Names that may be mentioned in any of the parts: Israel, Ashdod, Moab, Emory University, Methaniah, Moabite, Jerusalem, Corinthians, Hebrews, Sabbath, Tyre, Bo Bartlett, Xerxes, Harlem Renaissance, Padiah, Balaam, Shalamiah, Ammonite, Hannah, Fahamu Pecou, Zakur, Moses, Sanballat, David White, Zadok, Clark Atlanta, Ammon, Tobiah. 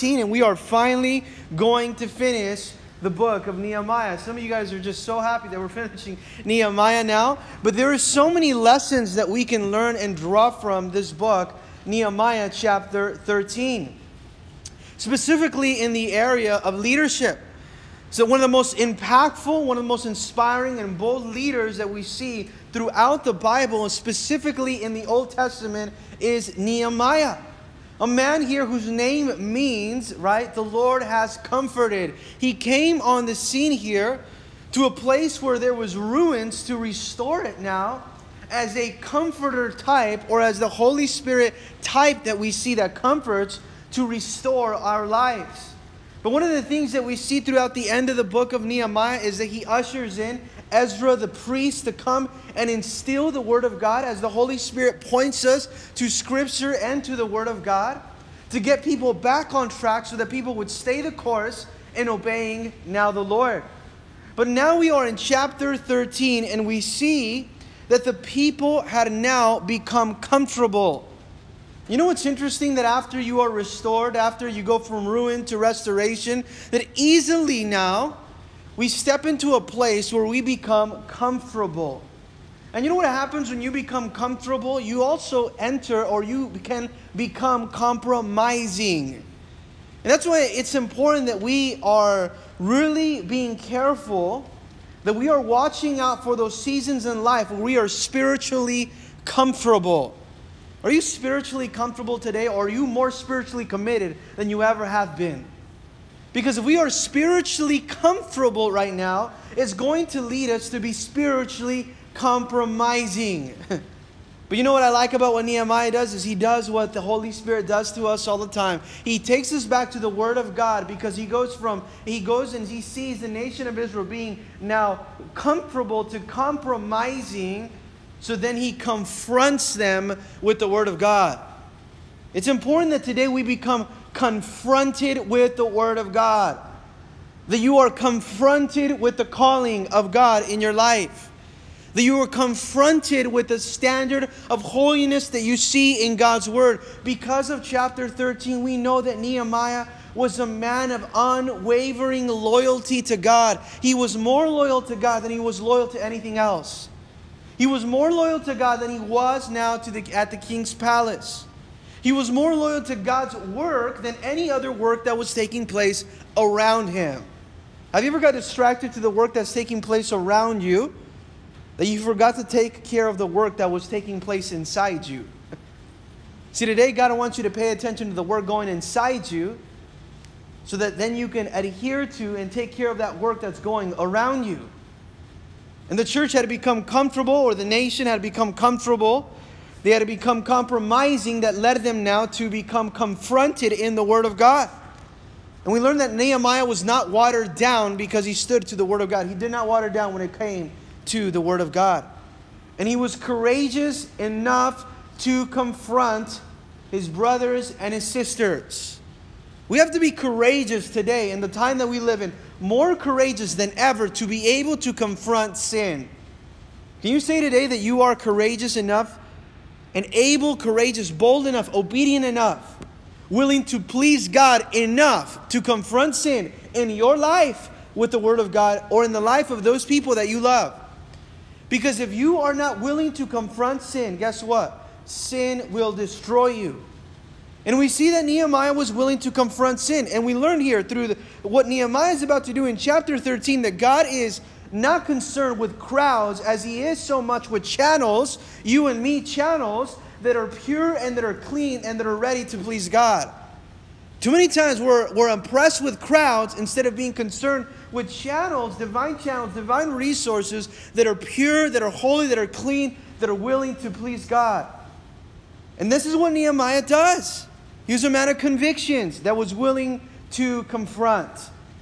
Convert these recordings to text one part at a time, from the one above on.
And we are finally going to finish the book of Nehemiah. Some of you guys are just so happy that we're finishing Nehemiah now. But there are so many lessons that we can learn and draw from this book, Nehemiah chapter 13. Specifically in the area of leadership. So one of the most impactful, one of the most inspiring and bold leaders that we see throughout the Bible, and specifically in the Old Testament, is Nehemiah. A man here whose name means, right, the Lord has comforted. He came on the scene here to a place where there was ruins to restore it now as a comforter type, or as the Holy Spirit type that we see that comforts to restore our lives. But one of the things that we see throughout the end of the book of Nehemiah is that he ushers in Ezra the priest to come and instill the Word of God as the Holy Spirit points us to Scripture and to the Word of God to get people back on track so that people would stay the course in obeying now the Lord. But now we are in chapter 13 and we see that the people had now become comfortable. You know what's interesting? That after you are restored, after you go from ruin to restoration, that easily now we step into a place where we become comfortable. And you know what happens when you become comfortable? You also enter, or you can become compromising. And that's why it's important that we are really being careful, that we are watching out for those seasons in life where we are spiritually comfortable. Are you spiritually comfortable today, or are you more spiritually committed than you ever have been? Because if we are spiritually comfortable right now, it's going to lead us to be spiritually compromising. But you know what I like about what Nehemiah does is he does what the Holy Spirit does to us all the time. He takes us back to the Word of God, because he goes and he sees the nation of Israel being now comfortable to compromising. So then he confronts them with the Word of God. It's important that today we become confronted with the Word of God. That you are confronted with the calling of God in your life. That you are confronted with the standard of holiness that you see in God's Word. Because of chapter 13, we know that Nehemiah was a man of unwavering loyalty to God. He was more loyal to God than he was loyal to anything else. He was more loyal to God than he was now at the king's palace. He was more loyal to God's work than any other work that was taking place around him. Have you ever got distracted to the work that's taking place around you, that you forgot to take care of the work that was taking place inside you? See, today God wants you to pay attention to the work going inside you, so that then you can adhere to and take care of that work that's going around you. And the church had to become comfortable, or the nation had to become comfortable. They had to become compromising, that led them now to become confronted in the Word of God. And we learned that Nehemiah was not watered down because he stood to the Word of God. He did not water down when it came to the Word of God. And he was courageous enough to confront his brothers and his sisters. We have to be courageous today in the time that we live in, more courageous than ever to be able to confront sin. Can you say today that you are courageous enough and able, courageous, bold enough, obedient enough, willing to please God enough to confront sin in your life with the Word of God, or in the life of those people that you love? Because if you are not willing to confront sin, guess what? Sin will destroy you. And we see that Nehemiah was willing to confront sin. And we learn here through what Nehemiah is about to do in chapter 13, that God is not concerned with crowds as he is so much with channels, you and me, channels that are pure and that are clean and that are ready to please God. Too many times we're impressed with crowds instead of being concerned with channels, divine resources that are pure, that are holy, that are clean, that are willing to please God. And this is what Nehemiah does. He was a man of convictions that was willing to confront.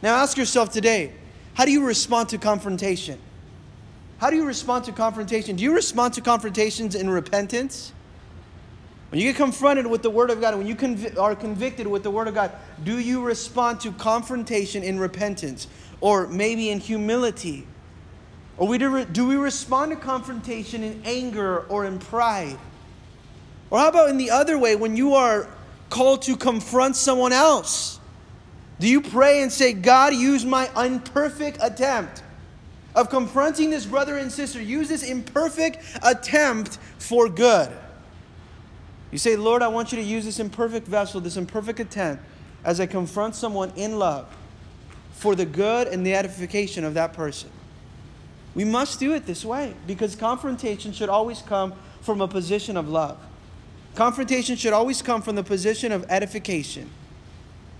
Now ask yourself today, how do you respond to confrontation? How do you respond to confrontation? Do you respond to confrontations in repentance? When you get confronted with the Word of God, when you are convicted with the Word of God, do you respond to confrontation in repentance? Or maybe in humility? Or do we respond to confrontation in anger or in pride? Or how about in the other way, when you are called to confront someone else? Do you pray and say, God, use my imperfect attempt of confronting this brother and sister. Use this imperfect attempt for good. You say, Lord, I want you to use this imperfect vessel, this imperfect attempt, as I confront someone in love for the good and the edification of that person. We must do it this way because confrontation should always come from a position of love. Confrontation should always come from the position of edification.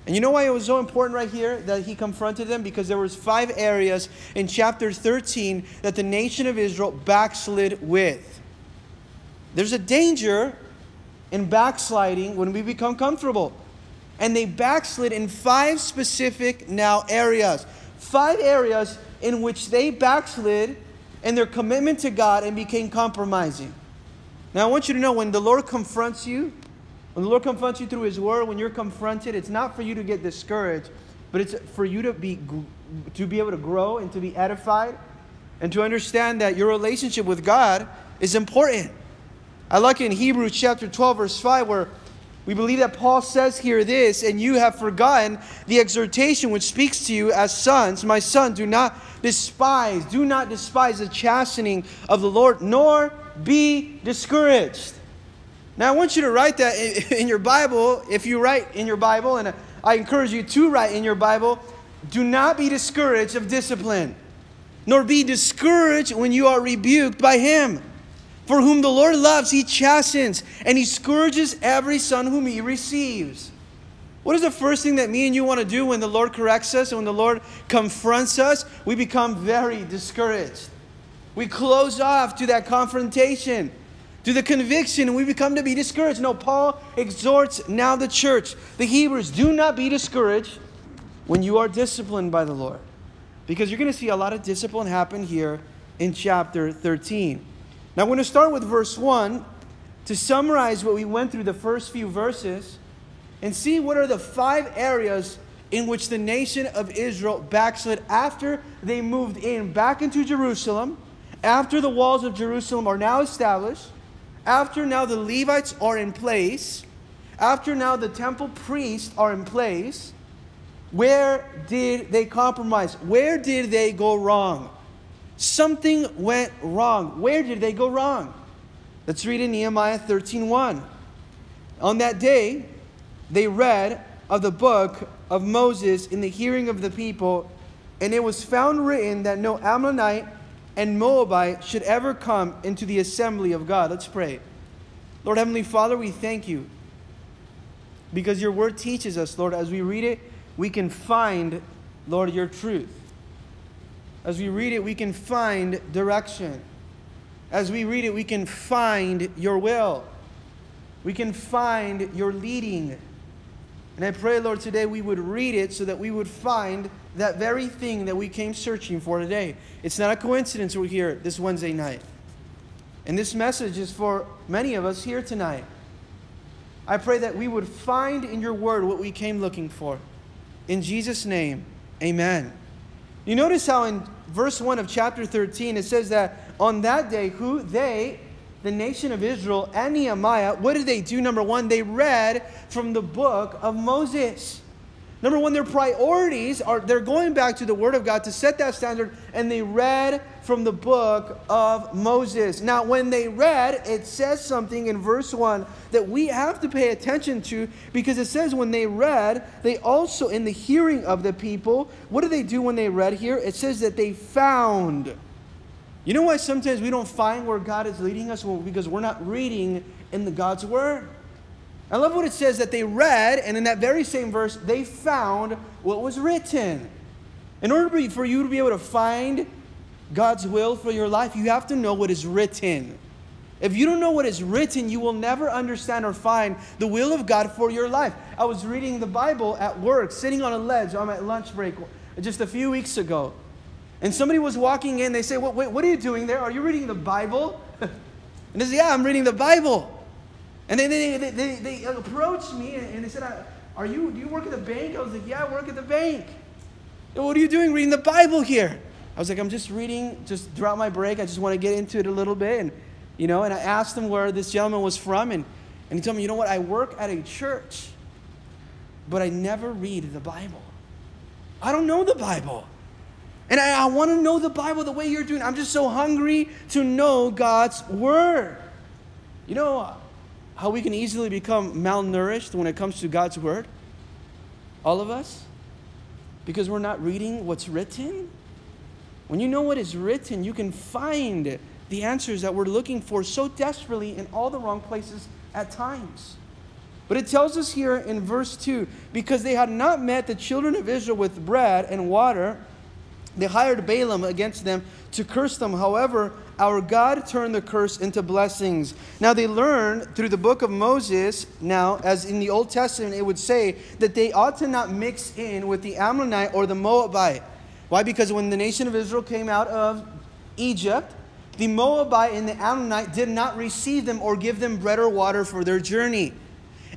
And you know why it was so important right here that he confronted them? Because there was 5 areas in chapter 13 that the nation of Israel backslid with. There's a danger in backsliding when we become comfortable. And they backslid in 5 specific now areas. 5 areas in which they backslid in their commitment to God and became compromising. Now I want you to know when the Lord confronts you, when the Lord confronts you through His Word, when you're confronted, it's not for you to get discouraged, but it's for you to be able to grow and to be edified and to understand that your relationship with God is important. I like in Hebrews chapter 12 verse 5 where we believe that Paul says here this, and you have forgotten the exhortation which speaks to you as sons. My son, do not despise the chastening of the Lord, nor be discouraged. Now I want you to write that in your Bible. If you write in your Bible, and I encourage you to write in your Bible, do not be discouraged of discipline, nor be discouraged when you are rebuked by Him. For whom the Lord loves, He chastens, and He scourges every son whom He receives. What is the first thing that me and you want to do when the Lord corrects us and when the Lord confronts us? We become very discouraged. We close off to that confrontation, to the conviction, and we become to be discouraged. No, Paul exhorts now the church, the Hebrews, do not be discouraged when you are disciplined by the Lord. Because you're going to see a lot of discipline happen here in chapter 13. Now, I'm going to start with verse 1 to summarize what we went through the first few verses and see what are the 5 areas in which the nation of Israel backslid after they moved back into Jerusalem, after the walls of Jerusalem are now established, after now the Levites are in place, after now the temple priests are in place. Where did they compromise? Where did they go wrong? Something went wrong. Where did they go wrong? Let's read in Nehemiah 13:1. On that day, they read of the book of Moses in the hearing of the people, and it was found written that no Ammonite and Moabite should ever come into the assembly of God. Let's pray. Lord, Heavenly Father, we thank you because your word teaches us, Lord. As we read it, we can find, Lord, your truth. As we read it, we can find direction. As we read it, we can find your will. We can find your leading. And I pray, Lord, today we would read it so that we would find that very thing that we came searching for today. It's not a coincidence we're here this Wednesday night. And this message is for many of us here tonight. I pray that we would find in your word what we came looking for. In Jesus' name, amen. You notice how in verse 1 of chapter 13, it says that on that day, the nation of Israel and Nehemiah, what did they do? Number 1, they read from the book of Moses. Number 1, their priorities are, they're going back to the Word of God to set that standard, and they read from the book of Moses. Now, when they read, it says something in verse 1 that we have to pay attention to, because it says when they read, they also, in the hearing of the people, what do they do when they read here? It says that they found. You know why sometimes we don't find where God is leading us? Well, because we're not reading in the God's Word. I love what it says that they read, and in that very same verse, they found what was written. In order for you to be able to find God's will for your life, you have to know what is written. If you don't know what is written, you will never understand or find the will of God for your life. I was reading the Bible at work, sitting on a ledge on my lunch break just a few weeks ago. And somebody was walking in. They say, well, wait, what are you doing there? Are you reading the Bible? And they say, yeah, I'm reading the Bible. And then they approached me and they said, do you work at the bank? I was like, yeah, I work at the bank. What are you doing reading the Bible here? I was like, I'm just reading, just throughout my break. I just want to get into it a little bit. And I asked him where this gentleman was from. And he told me, you know what? I work at a church, but I never read the Bible. I don't know the Bible. And I want to know the Bible the way you're doing. I'm just so hungry to know God's word. You know how we can easily become malnourished when it comes to God's word? All of us? Because we're not reading what's written. When you know what is written, you can find the answers that we're looking for so desperately in all the wrong places at times. But it tells us here in verse 2, because they had not met the children of Israel with bread and water, they hired Balaam against them to curse them. However, our God turned the curse into blessings. Now they learned through the book of Moses, now, as in the Old Testament, it would say that they ought to not mix in with the Ammonite or the Moabite. Why? Because when the nation of Israel came out of Egypt, the Moabite and the Ammonite did not receive them or give them bread or water for their journey.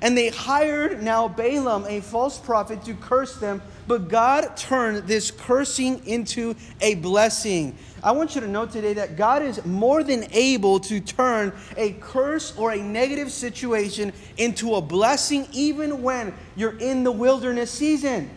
And they hired now Balaam, a false prophet, to curse them. But God turned this cursing into a blessing. I want you to know today that God is more than able to turn a curse or a negative situation into a blessing, even when you're in the wilderness season.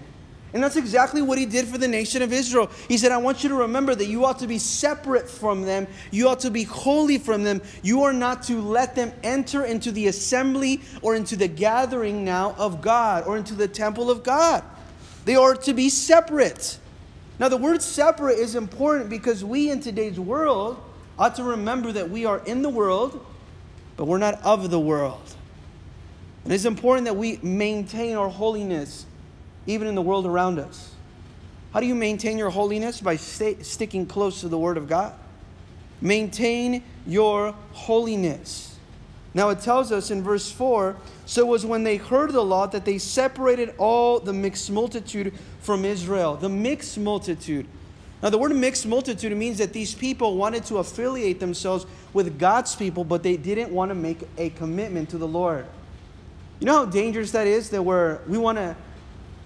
And that's exactly what he did for the nation of Israel. He said, I want you to remember that you ought to be separate from them. You ought to be holy from them. You are not to let them enter into the assembly or into the gathering now of God or into the temple of God. They are to be separate. Now, the word separate is important because we in today's world ought to remember that we are in the world, but we're not of the world. And it's important that we maintain our holiness even in the world around us. How do you maintain your holiness? By sticking close to the Word of God. Maintain your holiness. Now it tells us in verse 4, so it was when they heard the law that they separated all the mixed multitude from Israel. The mixed multitude. Now the word mixed multitude means that these people wanted to affiliate themselves with God's people, but they didn't want to make a commitment to the Lord. You know how dangerous that is? That we want to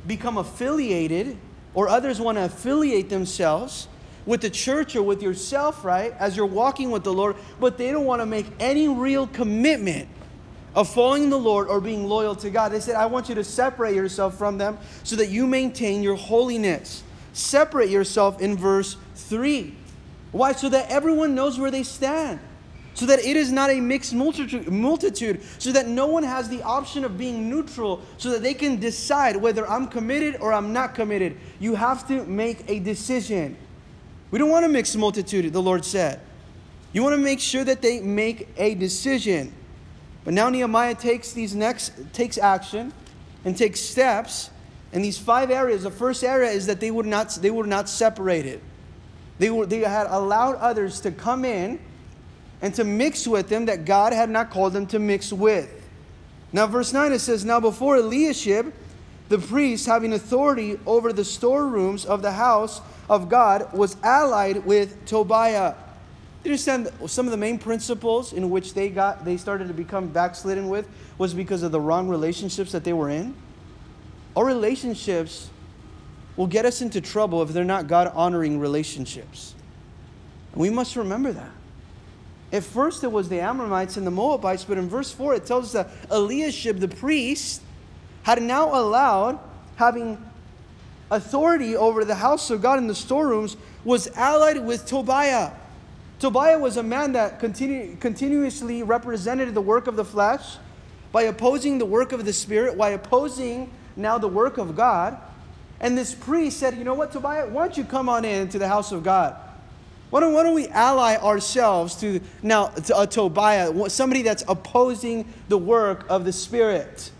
become affiliated, or others want to affiliate themselves with the church or with yourself, right, as you're walking with the Lord, but they don't want to make any real commitment of following the Lord or being loyal to God. They said, I want you to separate yourself from them so that you maintain your holiness. Separate yourself in verse 3. Why? So that everyone knows where they stand. So that it is not a mixed multitude, so that no one has the option of being neutral, so that they can decide whether I'm committed or I'm not committed. You have to make a decision. We don't want a mixed multitude, the Lord said. You want to make sure that they make a decision. But now Nehemiah takes action and takes steps in these 5 areas. The first area is that they were not separated. They had allowed others to come in and to mix with them that God had not called them to mix with. Now verse 9 it says, now before Eliashib, the priest having authority over the storerooms of the house of God, was allied with Tobiah. Do you understand some of the main principles in which they started to become backslidden with was because of the wrong relationships that they were in? Our relationships will get us into trouble if they're not God-honoring relationships. And we must remember that. At first it was the Ammonites and the Moabites, but in verse 4 it tells us that Eliashib, the priest, had now allowed, having authority over the house of God in the storerooms, was allied with Tobiah. Tobiah was a man that continuously represented the work of the flesh by opposing the work of the Spirit, by opposing now the work of God. And this priest said, you know what, Tobiah, why don't you come on in to the house of God? Why don't we ally ourselves to Tobiah, somebody that's opposing the work of the Spirit?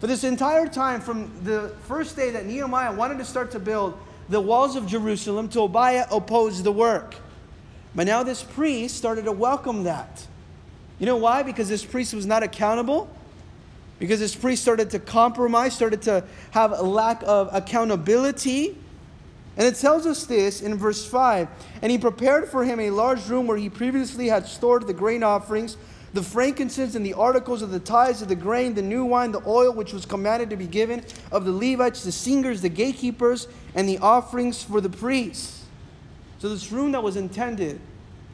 For this entire time, from the first day that Nehemiah wanted to start to build the walls of Jerusalem, Tobiah opposed the work. But now this priest started to welcome that. You know why? Because this priest was not accountable. Because this priest started to compromise, started to have a lack of accountability. And it tells us this in verse 5. And he prepared for him a large room where he previously had stored the grain offerings, the frankincense and the articles of the tithes of the grain, the new wine, the oil, which was commanded to be given of the Levites, the singers, the gatekeepers, and the offerings for the priests. So this room that was intended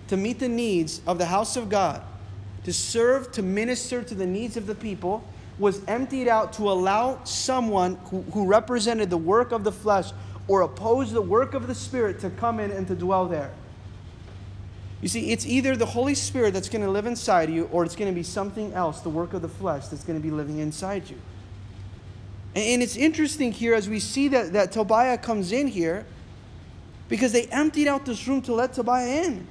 to meet the needs of the house of God, to serve, to minister to the needs of the people, was emptied out to allow someone who represented the work of the flesh or opposed the work of the Spirit to come in and to dwell there. You see, it's either the Holy Spirit that's going to live inside you, or it's going to be something else, the work of the flesh, that's going to be living inside you. And it's interesting here as we see that Tobiah comes in here, because they emptied out this room to let Tobiah in.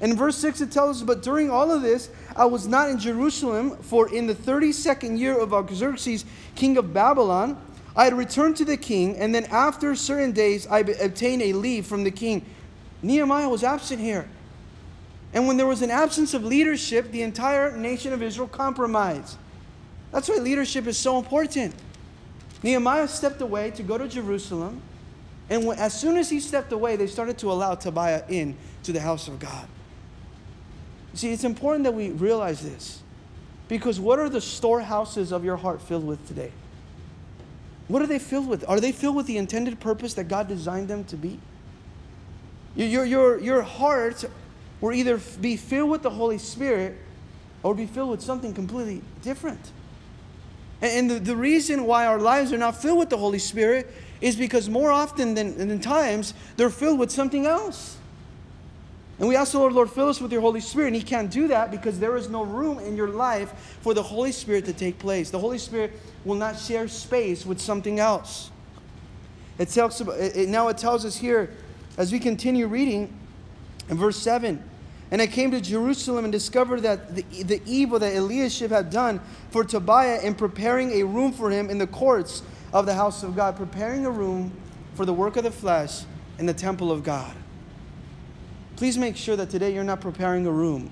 In verse 6 it tells us, "But during all of this, I was not in Jerusalem, for in the 32nd year of Xerxes, king of Babylon, I had returned to the king, and then after certain days I obtained a leave from the king." Nehemiah was absent here. And when there was an absence of leadership, the entire nation of Israel compromised. That's why leadership is so important. Nehemiah stepped away to go to Jerusalem, and as soon as he stepped away, they started to allow Tobiah in to the house of God. See, it's important that we realize this, because what are the storehouses of your heart filled with today? What are they filled with? Are they filled with the intended purpose that God designed them to be? Your heart will either be filled with the Holy Spirit or be filled with something completely different. And the reason why our lives are not filled with the Holy Spirit is because more often than times, they're filled with something else. And we ask the Lord, "Lord, fill us with your Holy Spirit." And he can't do that because there is no room in your life for the Holy Spirit to take place. The Holy Spirit will not share space with something else. It tells us here, as we continue reading, in verse 7, "And I came to Jerusalem and discovered that the evil that Eliashib had done for Tobiah in preparing a room for him in the courts of the house of God," preparing a room for the work of the flesh in the temple of God. Please make sure that today you're not preparing a room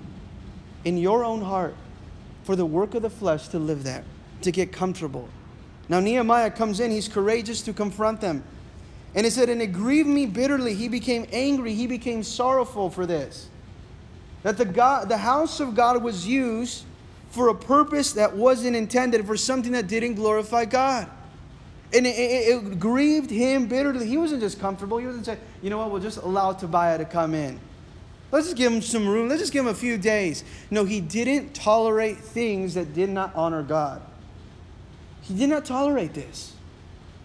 in your own heart for the work of the flesh to live there, to get comfortable. Now Nehemiah comes in, he's courageous to confront them. And it said, "And it grieved me bitterly." He became angry, he became sorrowful for this. That the house of God was used for a purpose that wasn't intended, for something that didn't glorify God. And it grieved him bitterly. He wasn't just comfortable. He wasn't saying, "You know what, we'll just allow Tobiah to come in. Let's just give him some room. Let's just give him a few days." No, he didn't tolerate things that did not honor God. He did not tolerate this.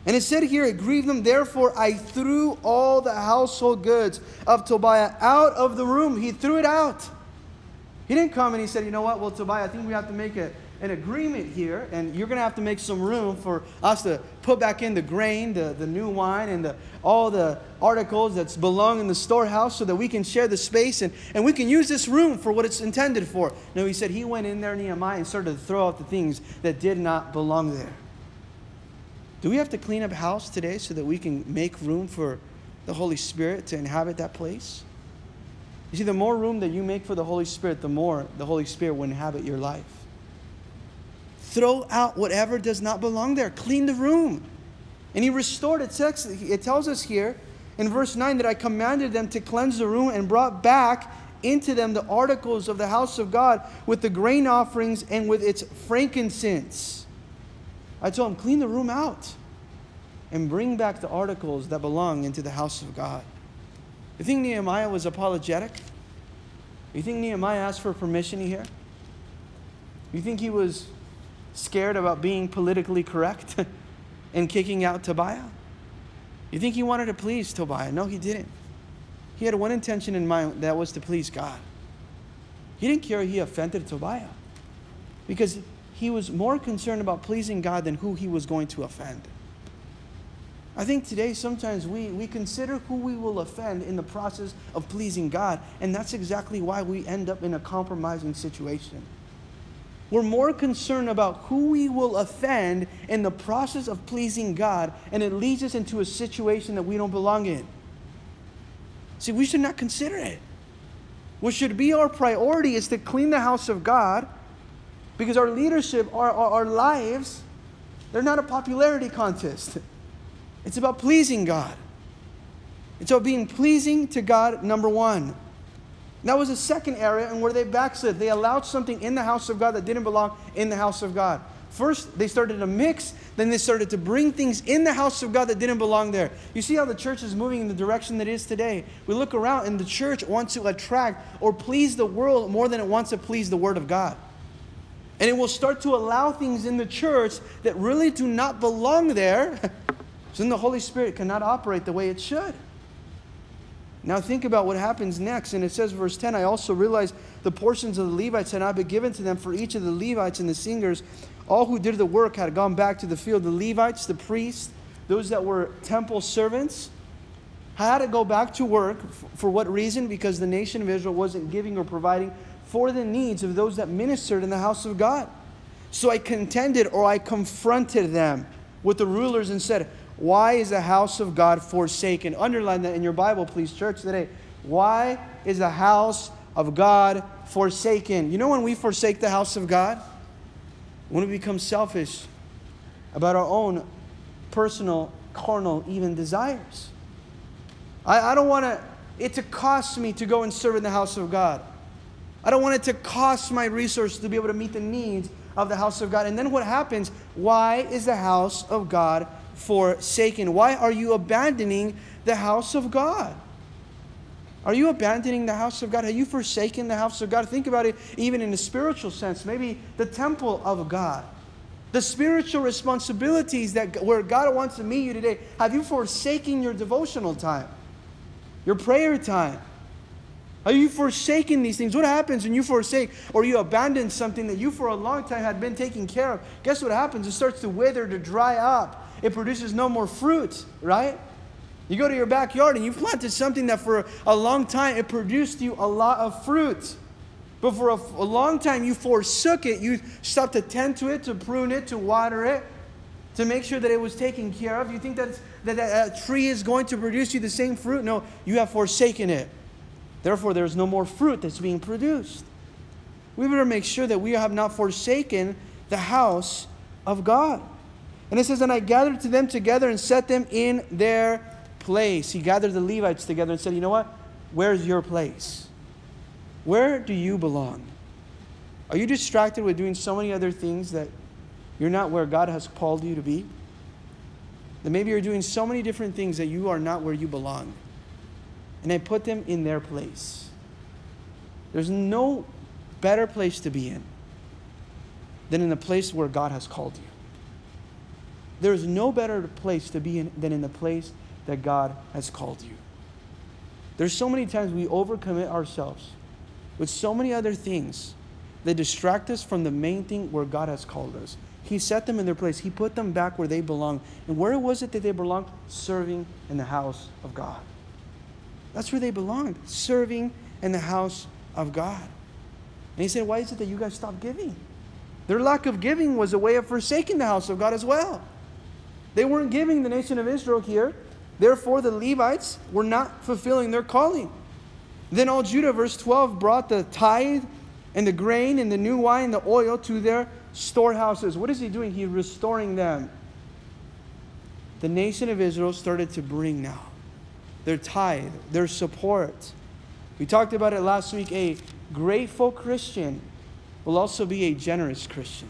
And it said here, "It grieved them. Therefore, I threw all the household goods of Tobiah out of the room." He threw it out. He didn't come and he said, "You know what? Well, Tobiah, I think we have to make an agreement here. And you're going to have to make some room for us to put back in the grain, the new wine, and all the articles that belong in the storehouse so that we can share the space and we can use this room for what it's intended for." No, he said he went in there, Nehemiah, and started to throw out the things that did not belong there. Do we have to clean up house today so that we can make room for the Holy Spirit to inhabit that place? You see, the more room that you make for the Holy Spirit, the more the Holy Spirit will inhabit your life. Throw out whatever does not belong there. Clean the room. And he restored it. It tells us here in verse 9 that I commanded them to cleanse the room and brought back into them the articles of the house of God with the grain offerings and with its frankincense. I told him, clean the room out and bring back the articles that belong into the house of God. You think Nehemiah was apologetic? You think Nehemiah asked for permission here? You think he was scared about being politically correct and kicking out Tobiah? You think he wanted to please Tobiah? No, he didn't. He had one intention in mind, that was to please God. He didn't care he offended Tobiah, because he was more concerned about pleasing God than who he was going to offend. I think today sometimes we consider who we will offend in the process of pleasing God, and that's exactly why we end up in a compromising situation. We're more concerned about who we will offend in the process of pleasing God, and it leads us into a situation that we don't belong in. See, we should not consider it. What should be our priority is to clean the house of God, because our leadership, our lives, they're not a popularity contest. It's about pleasing God. It's about being pleasing to God, number one. And that was the second area in where they backslid. They allowed something in the house of God that didn't belong in the house of God. First, they started to mix. Then they started to bring things in the house of God that didn't belong there. You see how the church is moving in the direction that it is today. We look around and the church wants to attract or please the world more than it wants to please the Word of God. And it will start to allow things in the church that really do not belong there. So then the Holy Spirit cannot operate the way it should. Now think about what happens next. And it says, verse 10, I also realized the portions of the Levites had not been given to them, for each of the Levites and the singers, all who did the work had gone back to the field. The Levites, the priests, those that were temple servants, had to go back to work. For what reason? Because the nation of Israel wasn't giving or providing for the needs of those that ministered in the house of God. So I contended, or I confronted them with the rulers and said, why is the house of God forsaken? Underline that in your Bible, please, church, today. Why is the house of God forsaken? You know when we forsake the house of God? When we become selfish about our own personal, carnal, even desires. I don't want it to cost me to go and serve in the house of God. I don't want it to cost my resources to be able to meet the needs of the house of God. And then what happens? Why is the house of God forsaken? Why are you abandoning the house of God? Are you abandoning the house of God? Have you forsaken the house of God? Think about it even in a spiritual sense. Maybe the temple of God. The spiritual responsibilities that where God wants to meet you today. Have you forsaken your devotional time? Your prayer time? Are you forsaking these things? What happens when you forsake or you abandon something that you for a long time had been taking care of? Guess what happens? It starts to wither, to dry up. It produces no more fruit, right? You go to your backyard and you planted something that for a long time, it produced you a lot of fruit. But for a long time, you forsook it. You stopped to tend to it, to prune it, to water it, to make sure that it was taken care of. You think that tree is going to produce you the same fruit? No, you have forsaken it. Therefore, there is no more fruit that's being produced. We better make sure that we have not forsaken the house of God. And it says, and I gathered to them together and set them in their place. He gathered the Levites together and said, you know what? Where's your place? Where do you belong? Are you distracted with doing so many other things that you're not where God has called you to be? That maybe you're doing so many different things that you are not where you belong. And I put them in their place. There's no better place to be in than in the place where God has called you. There's no better place to be in than in the place that God has called you. There's so many times we overcommit ourselves with so many other things that distract us from the main thing where God has called us. He set them in their place. He put them back where they belong. And where was it that they belonged? Serving in the house of God. That's where they belonged, serving in the house of God. And he said, why is it that you guys stopped giving? Their lack of giving was a way of forsaking the house of God as well. They weren't giving the nation of Israel here. Therefore, the Levites were not fulfilling their calling. Then all Judah, verse 12, brought the tithe and the grain and the new wine and the oil to their storehouses. What is he doing? He's restoring them. The nation of Israel started to bring now their tithe, their support. We talked about it last week. A grateful Christian will also be a generous Christian.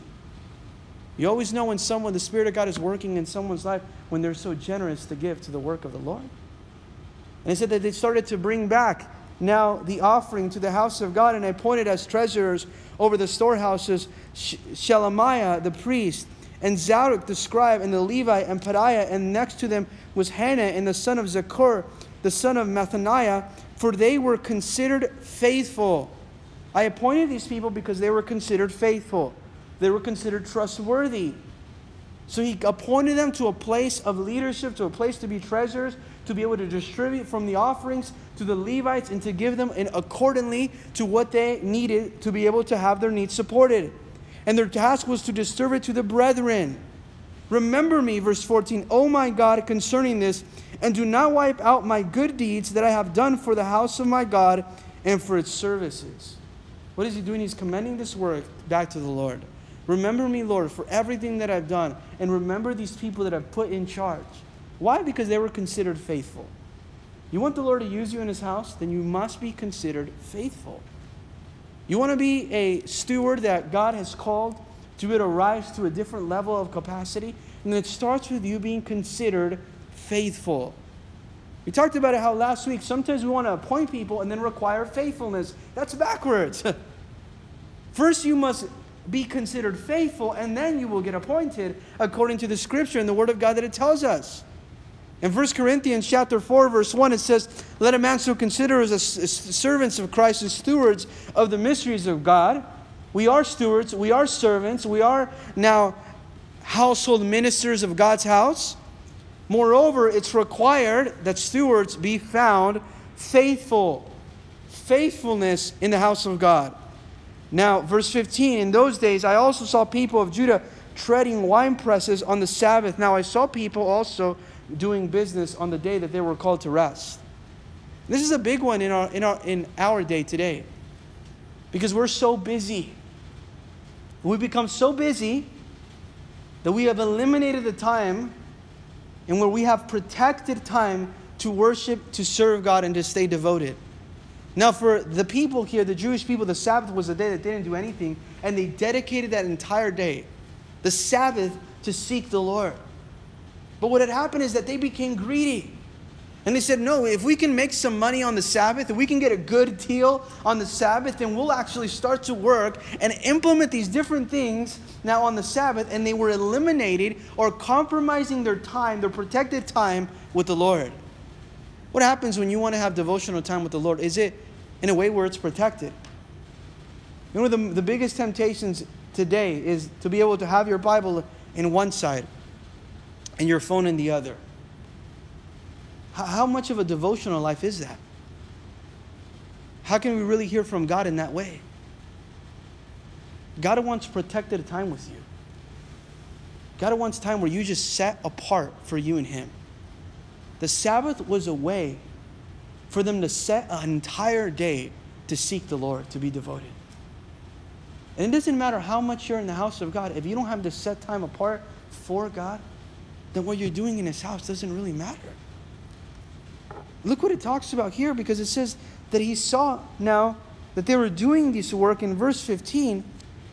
You always know when someone, the Spirit of God is working in someone's life, when they're so generous to give to the work of the Lord. And it said that they started to bring back now the offering to the house of God, and I appointed as treasurers over the storehouses Shalamiah the priest, and Zadok the scribe, and the Levite, and Padiah, and next to them was Hannah, and the son of Zakur, the son of Methaniah, for they were considered faithful. I appointed these people because they were considered faithful. They were considered trustworthy. So he appointed them to a place of leadership, to a place to be treasurers, to be able to distribute from the offerings to the Levites, and to give them accordingly to what they needed to be able to have their needs supported. And their task was to distribute to the brethren. Remember me, verse 14, O my God, concerning this, and do not wipe out my good deeds that I have done for the house of my God and for its services. What is he doing? He's commending this work back to the Lord. Remember me, Lord, for everything that I've done, and remember these people that I've put in charge. Why? Because they were considered faithful. You want the Lord to use you in his house? Then you must be considered faithful. You want to be a steward that God has called to be able to rise to a different level of capacity? And it starts with you being considered faithful. We talked about it how last week, sometimes we want to appoint people and then require faithfulness. That's backwards. First, you must be considered faithful, and then you will get appointed according to the scripture and the word of God that it tells us. In 1 Corinthians chapter 4, verse 1, it says, "Let a man so consider us as servants of Christ, as stewards of the mysteries of God." We are stewards, we are servants, we are now household ministers of God's house. Moreover, it's required that stewards be found faithful. Faithfulness in the house of God. Now, verse 15, "In those days I also saw people of Judah treading winepresses on the Sabbath. Now I saw people also doing business on the day that they were called to rest." This is a big one in our day today, because we're so busy. We become so busy that we have eliminated the time and where we have protected time to worship, to serve God, and to stay devoted. Now for the people here, the Jewish people, the Sabbath was a day that they didn't do anything, and they dedicated that entire day, the Sabbath, to seek the Lord. But what had happened is that they became greedy. And they said, no, if we can make some money on the Sabbath, if we can get a good deal on the Sabbath, then we'll actually start to work and implement these different things now on the Sabbath. And they were eliminating or compromising their time, their protected time with the Lord. What happens when you want to have devotional time with the Lord? Is it in a way where it's protected? You know, the biggest temptations today is to be able to have your Bible in one side and your phone in the other. How much of a devotional life is that? How can we really hear from God in that way? God wants protected time with you. God wants time where you just set apart for you and Him. The Sabbath was a way for them to set an entire day to seek the Lord, to be devoted. And it doesn't matter how much you're in the house of God. If you don't have this set time apart for God, then what you're doing in His house doesn't really matter. Look what it talks about here, because it says that he saw now that they were doing this work. In verse 15,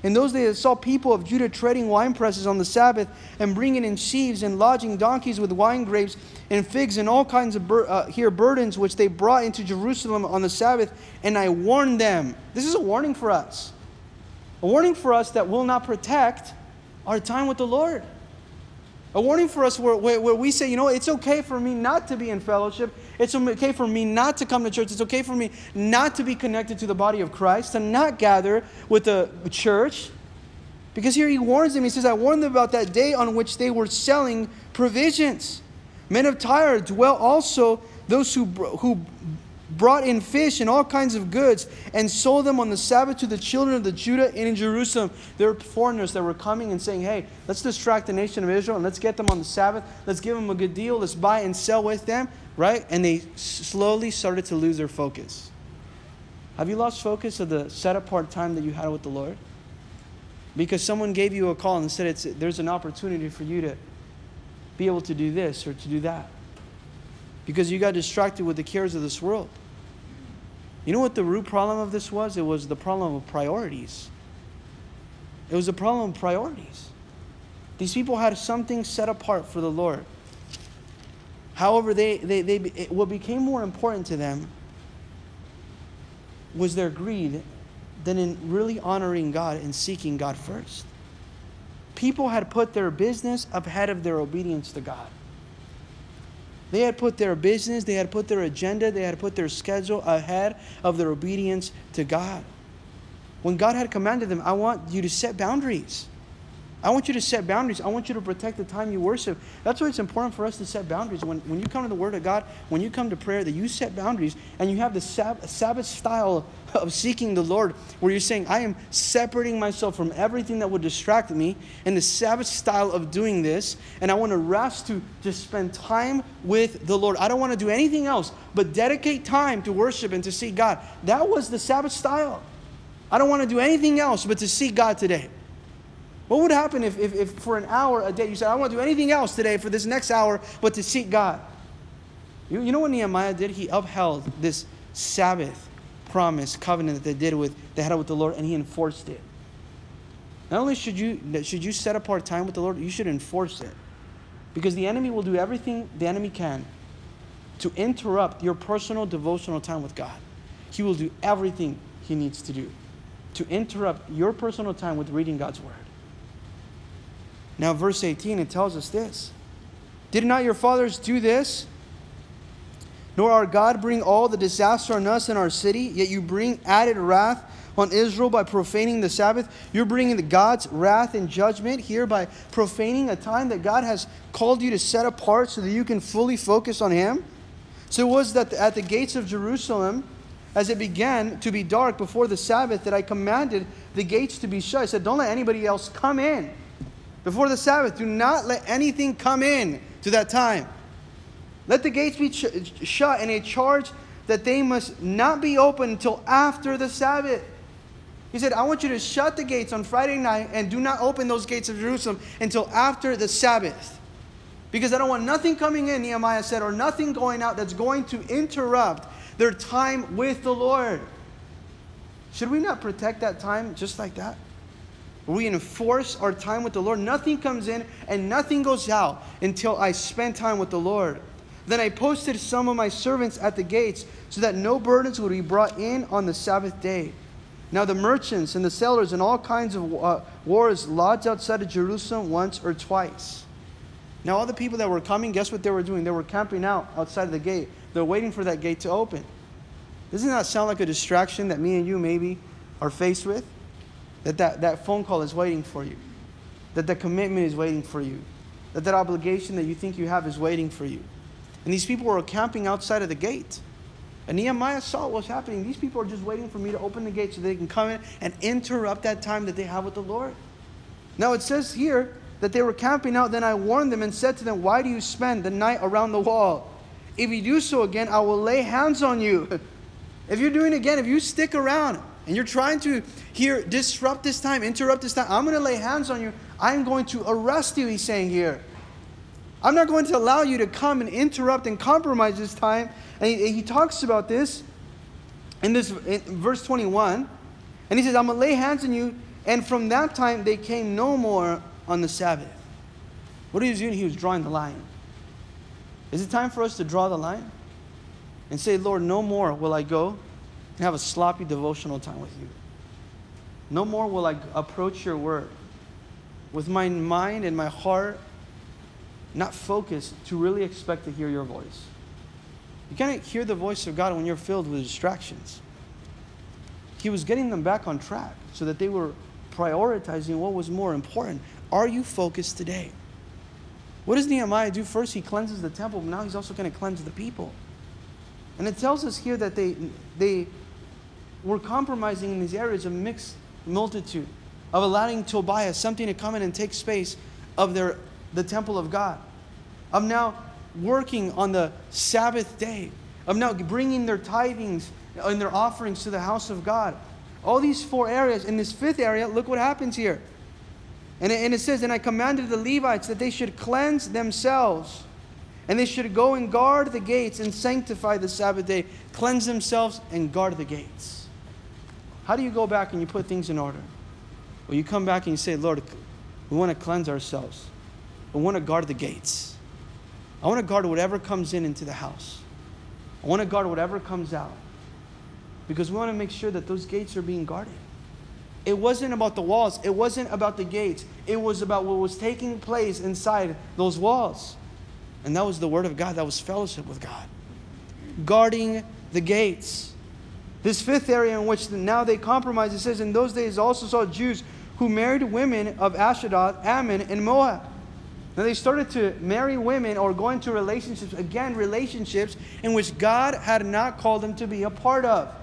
"In those days I saw people of Judah treading winepresses on the Sabbath and bringing in sheaves and lodging donkeys with wine grapes and figs and all kinds of burdens which they brought into Jerusalem on the Sabbath. And I warned them." This is a warning for us. A warning for us that will not protect our time with the Lord. A warning for us where we say, you know, it's okay for me not to be in fellowship. It's okay for me not to come to church. It's okay for me not to be connected to the body of Christ, to not gather with the church. Because here he warns them. He says, "I warned them about that day on which they were selling provisions. Men of Tyre dwell also those who brought in fish and all kinds of goods and sold them on the Sabbath to the children of the Judah and in Jerusalem." There were foreigners that were coming and saying, hey, let's distract the nation of Israel and let's get them on the Sabbath. Let's give them a good deal. Let's buy and sell with them, right? And they slowly started to lose their focus. Have you lost focus of the set apart time that you had with the Lord? Because someone gave you a call and said, there's an opportunity for you to be able to do this or to do that. Because you got distracted with the cares of this world. You know what the root problem of this was? It was the problem of priorities. It was the problem of priorities. These people had something set apart for the Lord. However, what became more important to them was their greed than in really honoring God and seeking God first. People had put their business ahead of their obedience to God. They had put their business, they had put their agenda, they had put their schedule ahead of their obedience to God. When God had commanded them, I want you to set boundaries. I want you to set boundaries. I want you to protect the time you worship. That's why it's important for us to set boundaries. When you come to the Word of God, when you come to prayer, that you set boundaries and you have the Sabbath style of seeking the Lord, where you're saying, I am separating myself from everything that would distract me, and the Sabbath style of doing this, and I want to rest to just spend time with the Lord. I don't want to do anything else but dedicate time to worship and to seek God. That was the Sabbath style. I don't want to do anything else but to seek God today. What would happen if for an hour a day you said, I don't want to do anything else today for this next hour but to seek God? You know what Nehemiah did? He upheld this Sabbath promise, covenant that they had with the Lord, and he enforced it. Not only should you set apart time with the Lord, you should enforce it. Because the enemy will do everything the enemy can to interrupt your personal devotional time with God. He will do everything he needs to do to interrupt your personal time with reading God's word. Now, verse 18, it tells us this. Did not your fathers do this? Nor our God bring all the disaster on us and our city, yet you bring added wrath on Israel by profaning the Sabbath. You're bringing the God's wrath and judgment here by profaning a time that God has called you to set apart so that you can fully focus on Him. So it was that at the gates of Jerusalem, as it began to be dark before the Sabbath, that I commanded the gates to be shut. I said, don't let anybody else come in. Before the Sabbath, do not let anything come in to that time. Let the gates be shut, and a charge that they must not be open until after the Sabbath. He said, I want you to shut the gates on Friday night and do not open those gates of Jerusalem until after the Sabbath. Because I don't want nothing coming in, Nehemiah said, or nothing going out that's going to interrupt their time with the Lord. Should we not protect that time just like that? We enforce our time with the Lord. Nothing comes in and nothing goes out until I spend time with the Lord. Then I posted some of my servants at the gates so that no burdens would be brought in on the Sabbath day. Now the merchants and the sailors and all kinds of wars lodged outside of Jerusalem once or twice. Now all the people that were coming, guess what they were doing? They were camping out outside of the gate. They're waiting for that gate to open. Doesn't that sound like a distraction that me and you maybe are faced with? That phone call is waiting for you. That commitment is waiting for you. That obligation that you think you have is waiting for you. And these people were camping outside of the gate. And Nehemiah saw what was happening. These people are just waiting for me to open the gate so they can come in and interrupt that time that they have with the Lord. Now it says here that they were camping out. Then I warned them and said to them, why do you spend the night around the wall? If you do so again, I will lay hands on you. If you're doing it again, if you stick around and you're trying to here disrupt this time, interrupt this time, I'm going to lay hands on you. I'm going to arrest you, he's saying here. I'm not going to allow you to come and interrupt and compromise this time. And he talks about this in verse 21. And he says, I'm going to lay hands on you. And from that time, they came no more on the Sabbath. What he was doing, he was drawing the line. Is it time for us to draw the line? And say, Lord, no more will I go and have a sloppy devotional time with you. No more will I approach your word with my mind and my heart not focused to really expect to hear your voice. You can't hear the voice of God when you're filled with distractions. He was getting them back on track so that they were prioritizing what was more important. Are you focused today? What does Nehemiah do? First, he cleanses the temple, but now he's also going to cleanse the people. And it tells us here that they were compromising in these areas of mixed multitude, of allowing Tobiah, something, to come in and take space of the temple of God. I'm now working on the Sabbath day. I'm now bringing their tithings and their offerings to the house of God. All these four areas. In this fifth area, look what happens here. And it says, and I commanded the Levites that they should cleanse themselves, and they should go and guard the gates and sanctify the Sabbath day. Cleanse themselves and guard the gates. How do you go back and you put things in order? Well, you come back and you say, Lord, we want to cleanse ourselves. I want to guard the gates. I want to guard whatever comes in into the house. I want to guard whatever comes out. Because we want to make sure that those gates are being guarded. It wasn't about the walls. It wasn't about the gates. It was about what was taking place inside those walls. And that was the word of God. That was fellowship with God. Guarding the gates. This fifth area in which now they compromise, it says, in those days also saw Jews who married women of Ashdod, Ammon, and Moab. Now they started to marry women or go into relationships, again, relationships in which God had not called them to be a part of.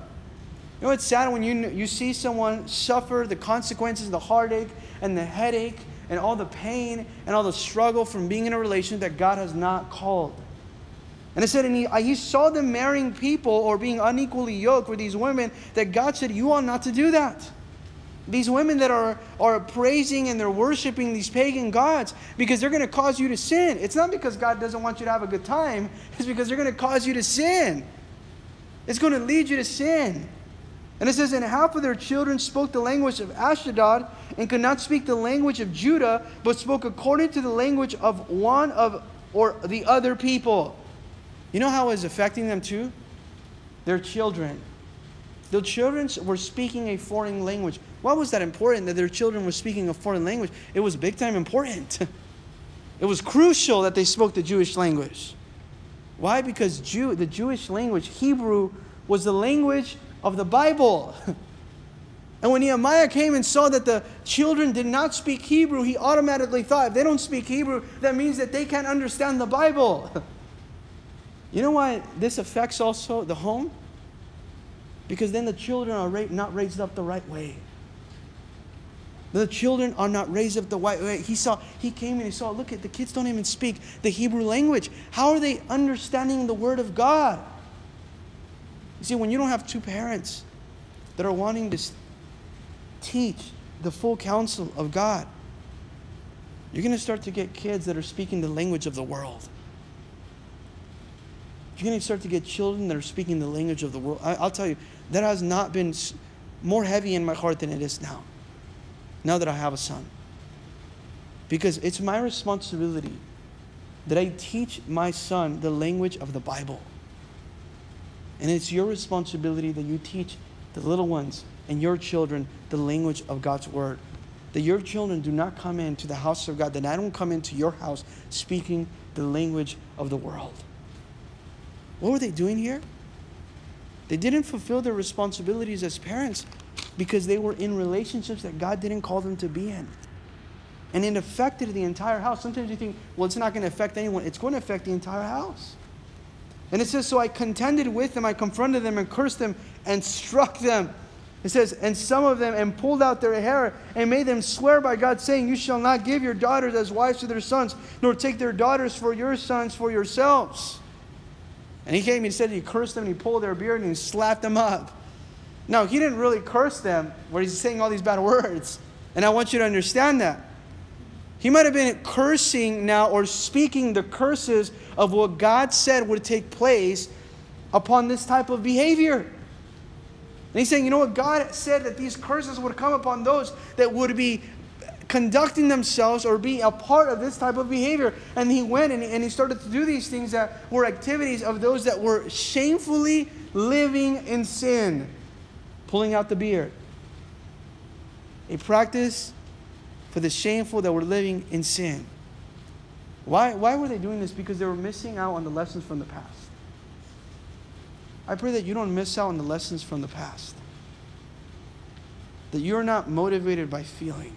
You know, it's sad when you see someone suffer the consequences, the heartache and the headache and all the pain and all the struggle from being in a relationship that God has not called. And it said, and he saw them marrying people or being unequally yoked with these women that God said, you ought not to do that. These women that are praising and they're worshiping these pagan gods because they're going to cause you to sin. It's not because God doesn't want you to have a good time. It's because they're going to cause you to sin. It's going to lead you to sin. And it says, and half of their children spoke the language of Ashdod and could not speak the language of Judah, but spoke according to the language of one of or the other people. You know how it's affecting them too? Their children. The children were speaking a foreign language. Why was that important, that their children were speaking a foreign language? It was big time important. It was crucial that they spoke the Jewish language. Why? Because the Jewish language, Hebrew, was the language of the Bible. And when Nehemiah came and saw that the children did not speak Hebrew, he automatically thought, if they don't speak Hebrew, that means that they can't understand the Bible. You know why this affects also the home? Because then the children are not raised up the right way. The children are not raised up the right way. He came and he saw, look, the kids don't even speak the Hebrew language. How are they understanding the Word of God? You see, when you don't have two parents that are wanting to teach the full counsel of God, you're going to start to get kids that are speaking the language of the world. You're going to start to get children that are speaking the language of the world. I'll tell you, that has not been more heavy in my heart than it is now. Now that I have a son. Because it's my responsibility that I teach my son the language of the Bible. And it's your responsibility that you teach the little ones and your children the language of God's Word. That your children do not come into the house of God, that I don't come into your house speaking the language of the world. What were they doing here? They didn't fulfill their responsibilities as parents, because they were in relationships that God didn't call them to be in. And it affected the entire house. Sometimes you think, well, it's not going to affect anyone. It's going to affect the entire house. And it says, so I contended with them, I confronted them and cursed them and struck them. It says, and some of them, and pulled out their hair and made them swear by God, saying, you shall not give your daughters as wives to their sons, nor take their daughters for your sons for yourselves. And he came and he said, he cursed them and he pulled their beard and he slapped them up. Now, he didn't really curse them where he's saying all these bad words. And I want you to understand that. He might have been cursing now, or speaking the curses of what God said would take place upon this type of behavior. And he's saying, you know what? God said that these curses would come upon those that would be conducting themselves or be a part of this type of behavior. And he went and he started to do these things that were activities of those that were shamefully living in sin. Pulling out the beard. A practice for the shameful that were living in sin. Why were they doing this? Because they were missing out on the lessons from the past. I pray that you don't miss out on the lessons from the past. That you're not motivated by feeling.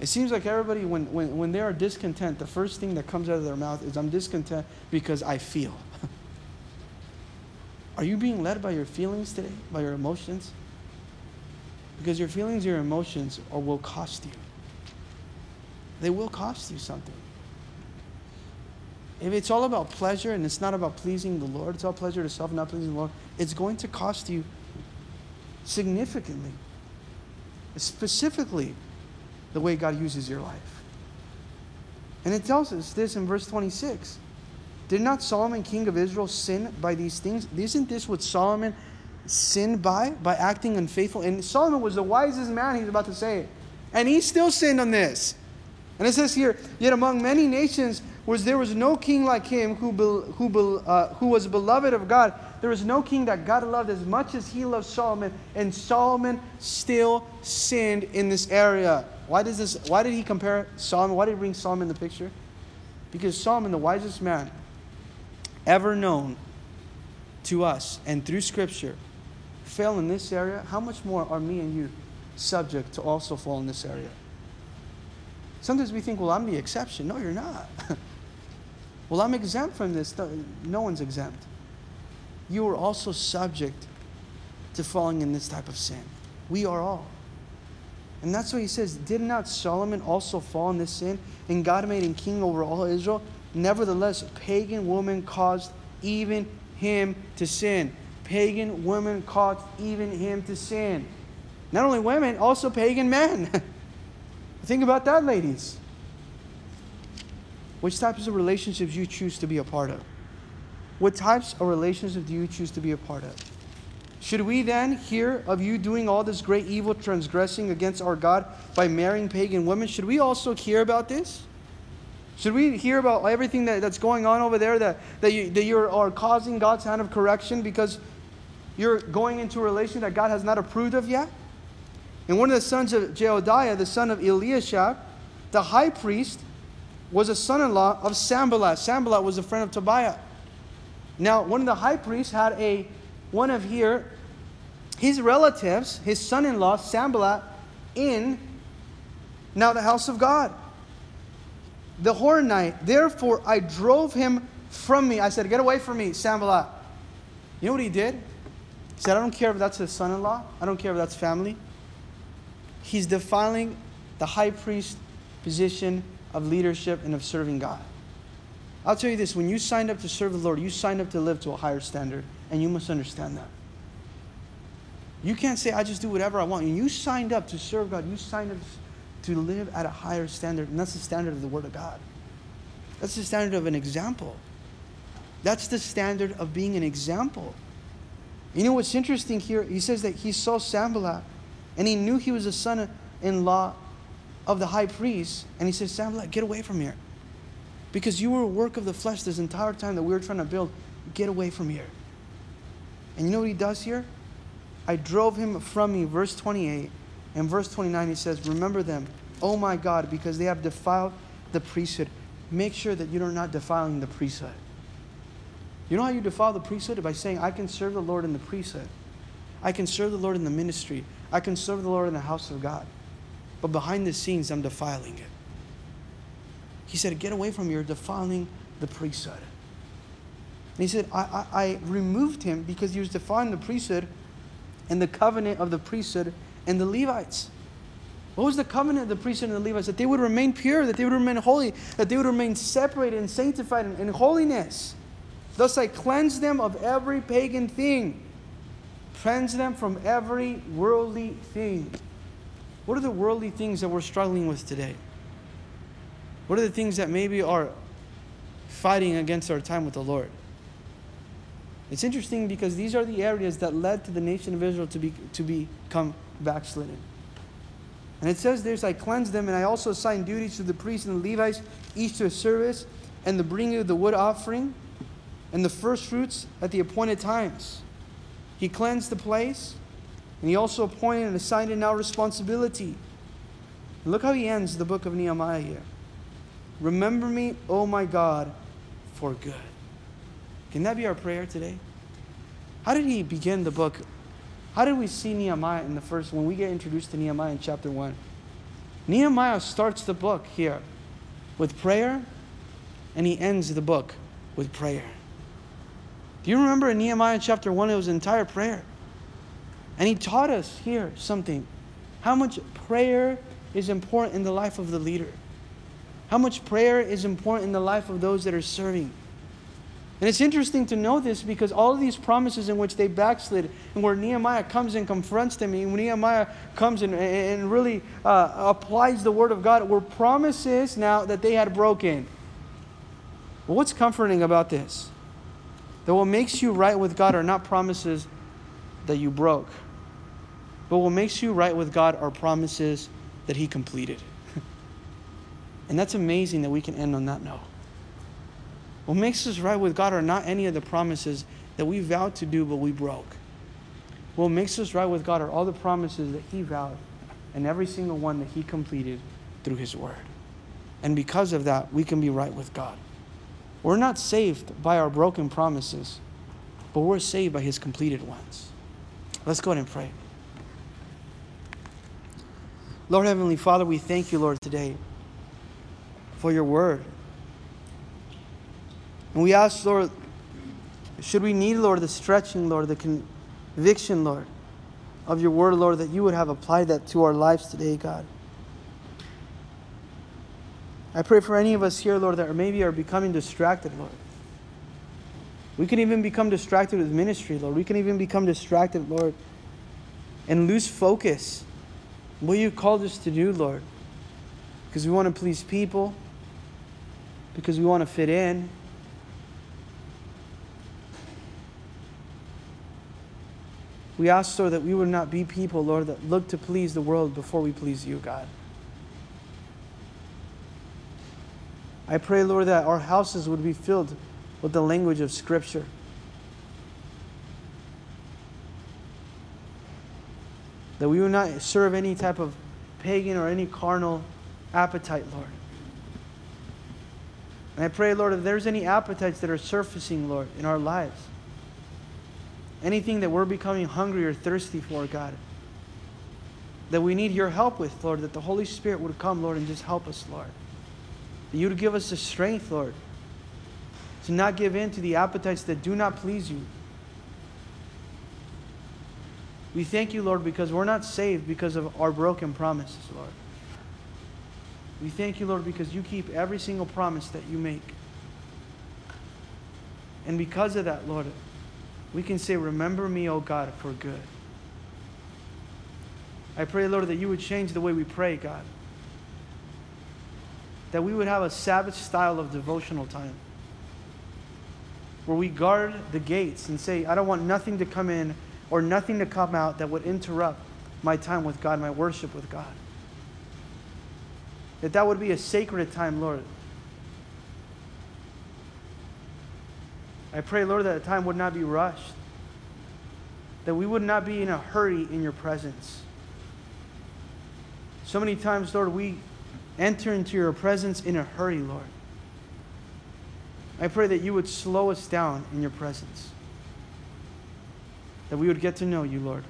It seems like everybody, when they are discontent, the first thing that comes out of their mouth is, I'm discontent because I feel. Are you being led by your feelings today? By your emotions? Because your feelings, your emotions will cost you. They will cost you something. If it's all about pleasure and it's not about pleasing the Lord, it's all pleasure to self, not pleasing the Lord, it's going to cost you significantly. Specifically, the way God uses your life. And it tells us this in verse 26. Did not Solomon, king of Israel, sin by these things? Isn't this what Solomon sinned by acting unfaithful? And Solomon was the wisest man, he's about to say it. And he still sinned on this. And it says here, yet among many nations there was no king like him who was beloved of God. There was no king that God loved as much as he loved Solomon. And Solomon still sinned in this area. Why did he compare Solomon? Why did he bring Solomon in the picture? Because Solomon, the wisest man ever known to us and through Scripture, fail in this area. How much more are me and you subject to also fall in this area? Sometimes we think, well, I'm the exception. No, you're not. Well, I'm exempt from this. No one's exempt. You are also subject to falling in this type of sin. We are all. And that's why he says, did not Solomon also fall in this sin? And God made him king over all Israel. Nevertheless, pagan woman caused even him to sin. Pagan women caused even him to sin. Not only women, also pagan men. Think about that, ladies. Which types of relationships you choose to be a part of? What types of relationships do you choose to be a part of? Should we then hear of you doing all this great evil, transgressing against our God by marrying pagan women? Should we also hear about this? Should we hear about everything that's going on over there that you are causing God's hand of correction because you're going into a relation that God has not approved of yet? And one of the sons of Jehoiada, the son of Eliashib, the high priest, was a son-in-law of Sanballat. Sanballat was a friend of Tobiah. Now, one of the high priests had his relatives, his son-in-law, Sanballat, in now the house of God. The Horonite, therefore I drove him from me. I said, get away from me, Sanballat. You know what he did? He said, I don't care if that's his son-in-law. I don't care if that's family. He's defiling the high priest position of leadership and of serving God. I'll tell you this, when you signed up to serve the Lord, you signed up to live to a higher standard, and you must understand that. You can't say, I just do whatever I want. When you signed up to serve God, you signed up to live at a higher standard, and that's the standard of the Word of God. That's the standard of an example. That's the standard of being an example. You know what's interesting here? He says that he saw Sanballat, and he knew he was a son-in-law of the high priest, and he says, Sanballat, get away from here. Because you were a work of the flesh this entire time that we were trying to build. Get away from here. And you know what he does here? I drove him from me, verse 28. And verse 29, he says, remember them, oh my God, because they have defiled the priesthood. Make sure that you're not defiling the priesthood. You know how you defile the priesthood? By saying, I can serve the Lord in the priesthood. I can serve the Lord in the ministry. I can serve the Lord in the house of God. But behind the scenes, I'm defiling it. He said, get away from your defiling the priesthood. And he said, I removed him because he was defiling the priesthood and the covenant of the priesthood and the Levites. What was the covenant of the priesthood and the Levites? That they would remain pure, that they would remain holy, that they would remain separated and sanctified in holiness. Thus I cleanse them of every pagan thing. Cleanse them from every worldly thing. What are the worldly things that we're struggling with today? What are the things that maybe are fighting against our time with the Lord? It's interesting because these are the areas that led to the nation of Israel to become backslidden. And it says this, I cleansed them, and I also assigned duties to the priests and the Levites, each to his service, and the bringing of the wood offering, and the first fruits at the appointed times. He cleansed the place, and he also appointed and assigned it now responsibility. And look how he ends the book of Nehemiah here. Remember me, oh my God, for good. Can that be our prayer today? How did he begin the book? How did we see Nehemiah in the first, when we get introduced to Nehemiah in chapter 1? Nehemiah starts the book here with prayer, and he ends the book with prayer. Do you remember in Nehemiah chapter 1, it was an entire prayer? And he taught us here something. How much prayer is important in the life of the leader. How much prayer is important in the life of those that are serving. And it's interesting to know this because all of these promises in which they backslid and where Nehemiah comes and confronts them, and when Nehemiah comes and really applies the Word of God, were promises now that they had broken. Well, what's comforting about this? That what makes you right with God are not promises that you broke. But what makes you right with God are promises that He completed. And that's amazing that we can end on that note. What makes us right with God are not any of the promises that we vowed to do but we broke. What makes us right with God are all the promises that He vowed and every single one that He completed through His Word. And because of that, we can be right with God. We're not saved by our broken promises, but we're saved by His completed ones. Let's go ahead and pray. Lord Heavenly Father, we thank you, Lord, today for your word. And we ask, Lord, should we need, Lord, the stretching, Lord, the conviction, Lord, of your word, Lord, that you would have applied that to our lives today, God. I pray for any of us here, Lord, that maybe are becoming distracted, Lord. We can even become distracted with ministry, Lord. We can even become distracted, Lord, and lose focus. What you called us to do, Lord, because we want to please people, because we want to fit in. We ask, Lord, that we would not be people, Lord, that look to please the world before we please you, God. I pray, Lord, that our houses would be filled with the language of Scripture. That we would not serve any type of pagan or any carnal appetite, Lord. And I pray, Lord, if there's any appetites that are surfacing, Lord, in our lives, anything that we're becoming hungry or thirsty for, God, that we need your help with, Lord, that the Holy Spirit would come, Lord, and just help us, Lord. That you would give us the strength, Lord, to not give in to the appetites that do not please you. We thank you, Lord, because we're not saved because of our broken promises, Lord. We thank you, Lord, because you keep every single promise that you make. And because of that, Lord, we can say, remember me, O God, for good. I pray, Lord, that you would change the way we pray, God. That we would have a Sabbath style of devotional time where we guard the gates and say, I don't want nothing to come in or nothing to come out that would interrupt my time with God, my worship with God. That would be a sacred time, Lord. I pray, Lord, that the time would not be rushed. That we would not be in a hurry in your presence. So many times, Lord, we enter into your presence in a hurry, Lord. I pray that you would slow us down in your presence. That we would get to know you, Lord.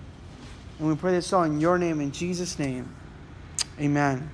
And we pray this all in your name, in Jesus' name. Amen.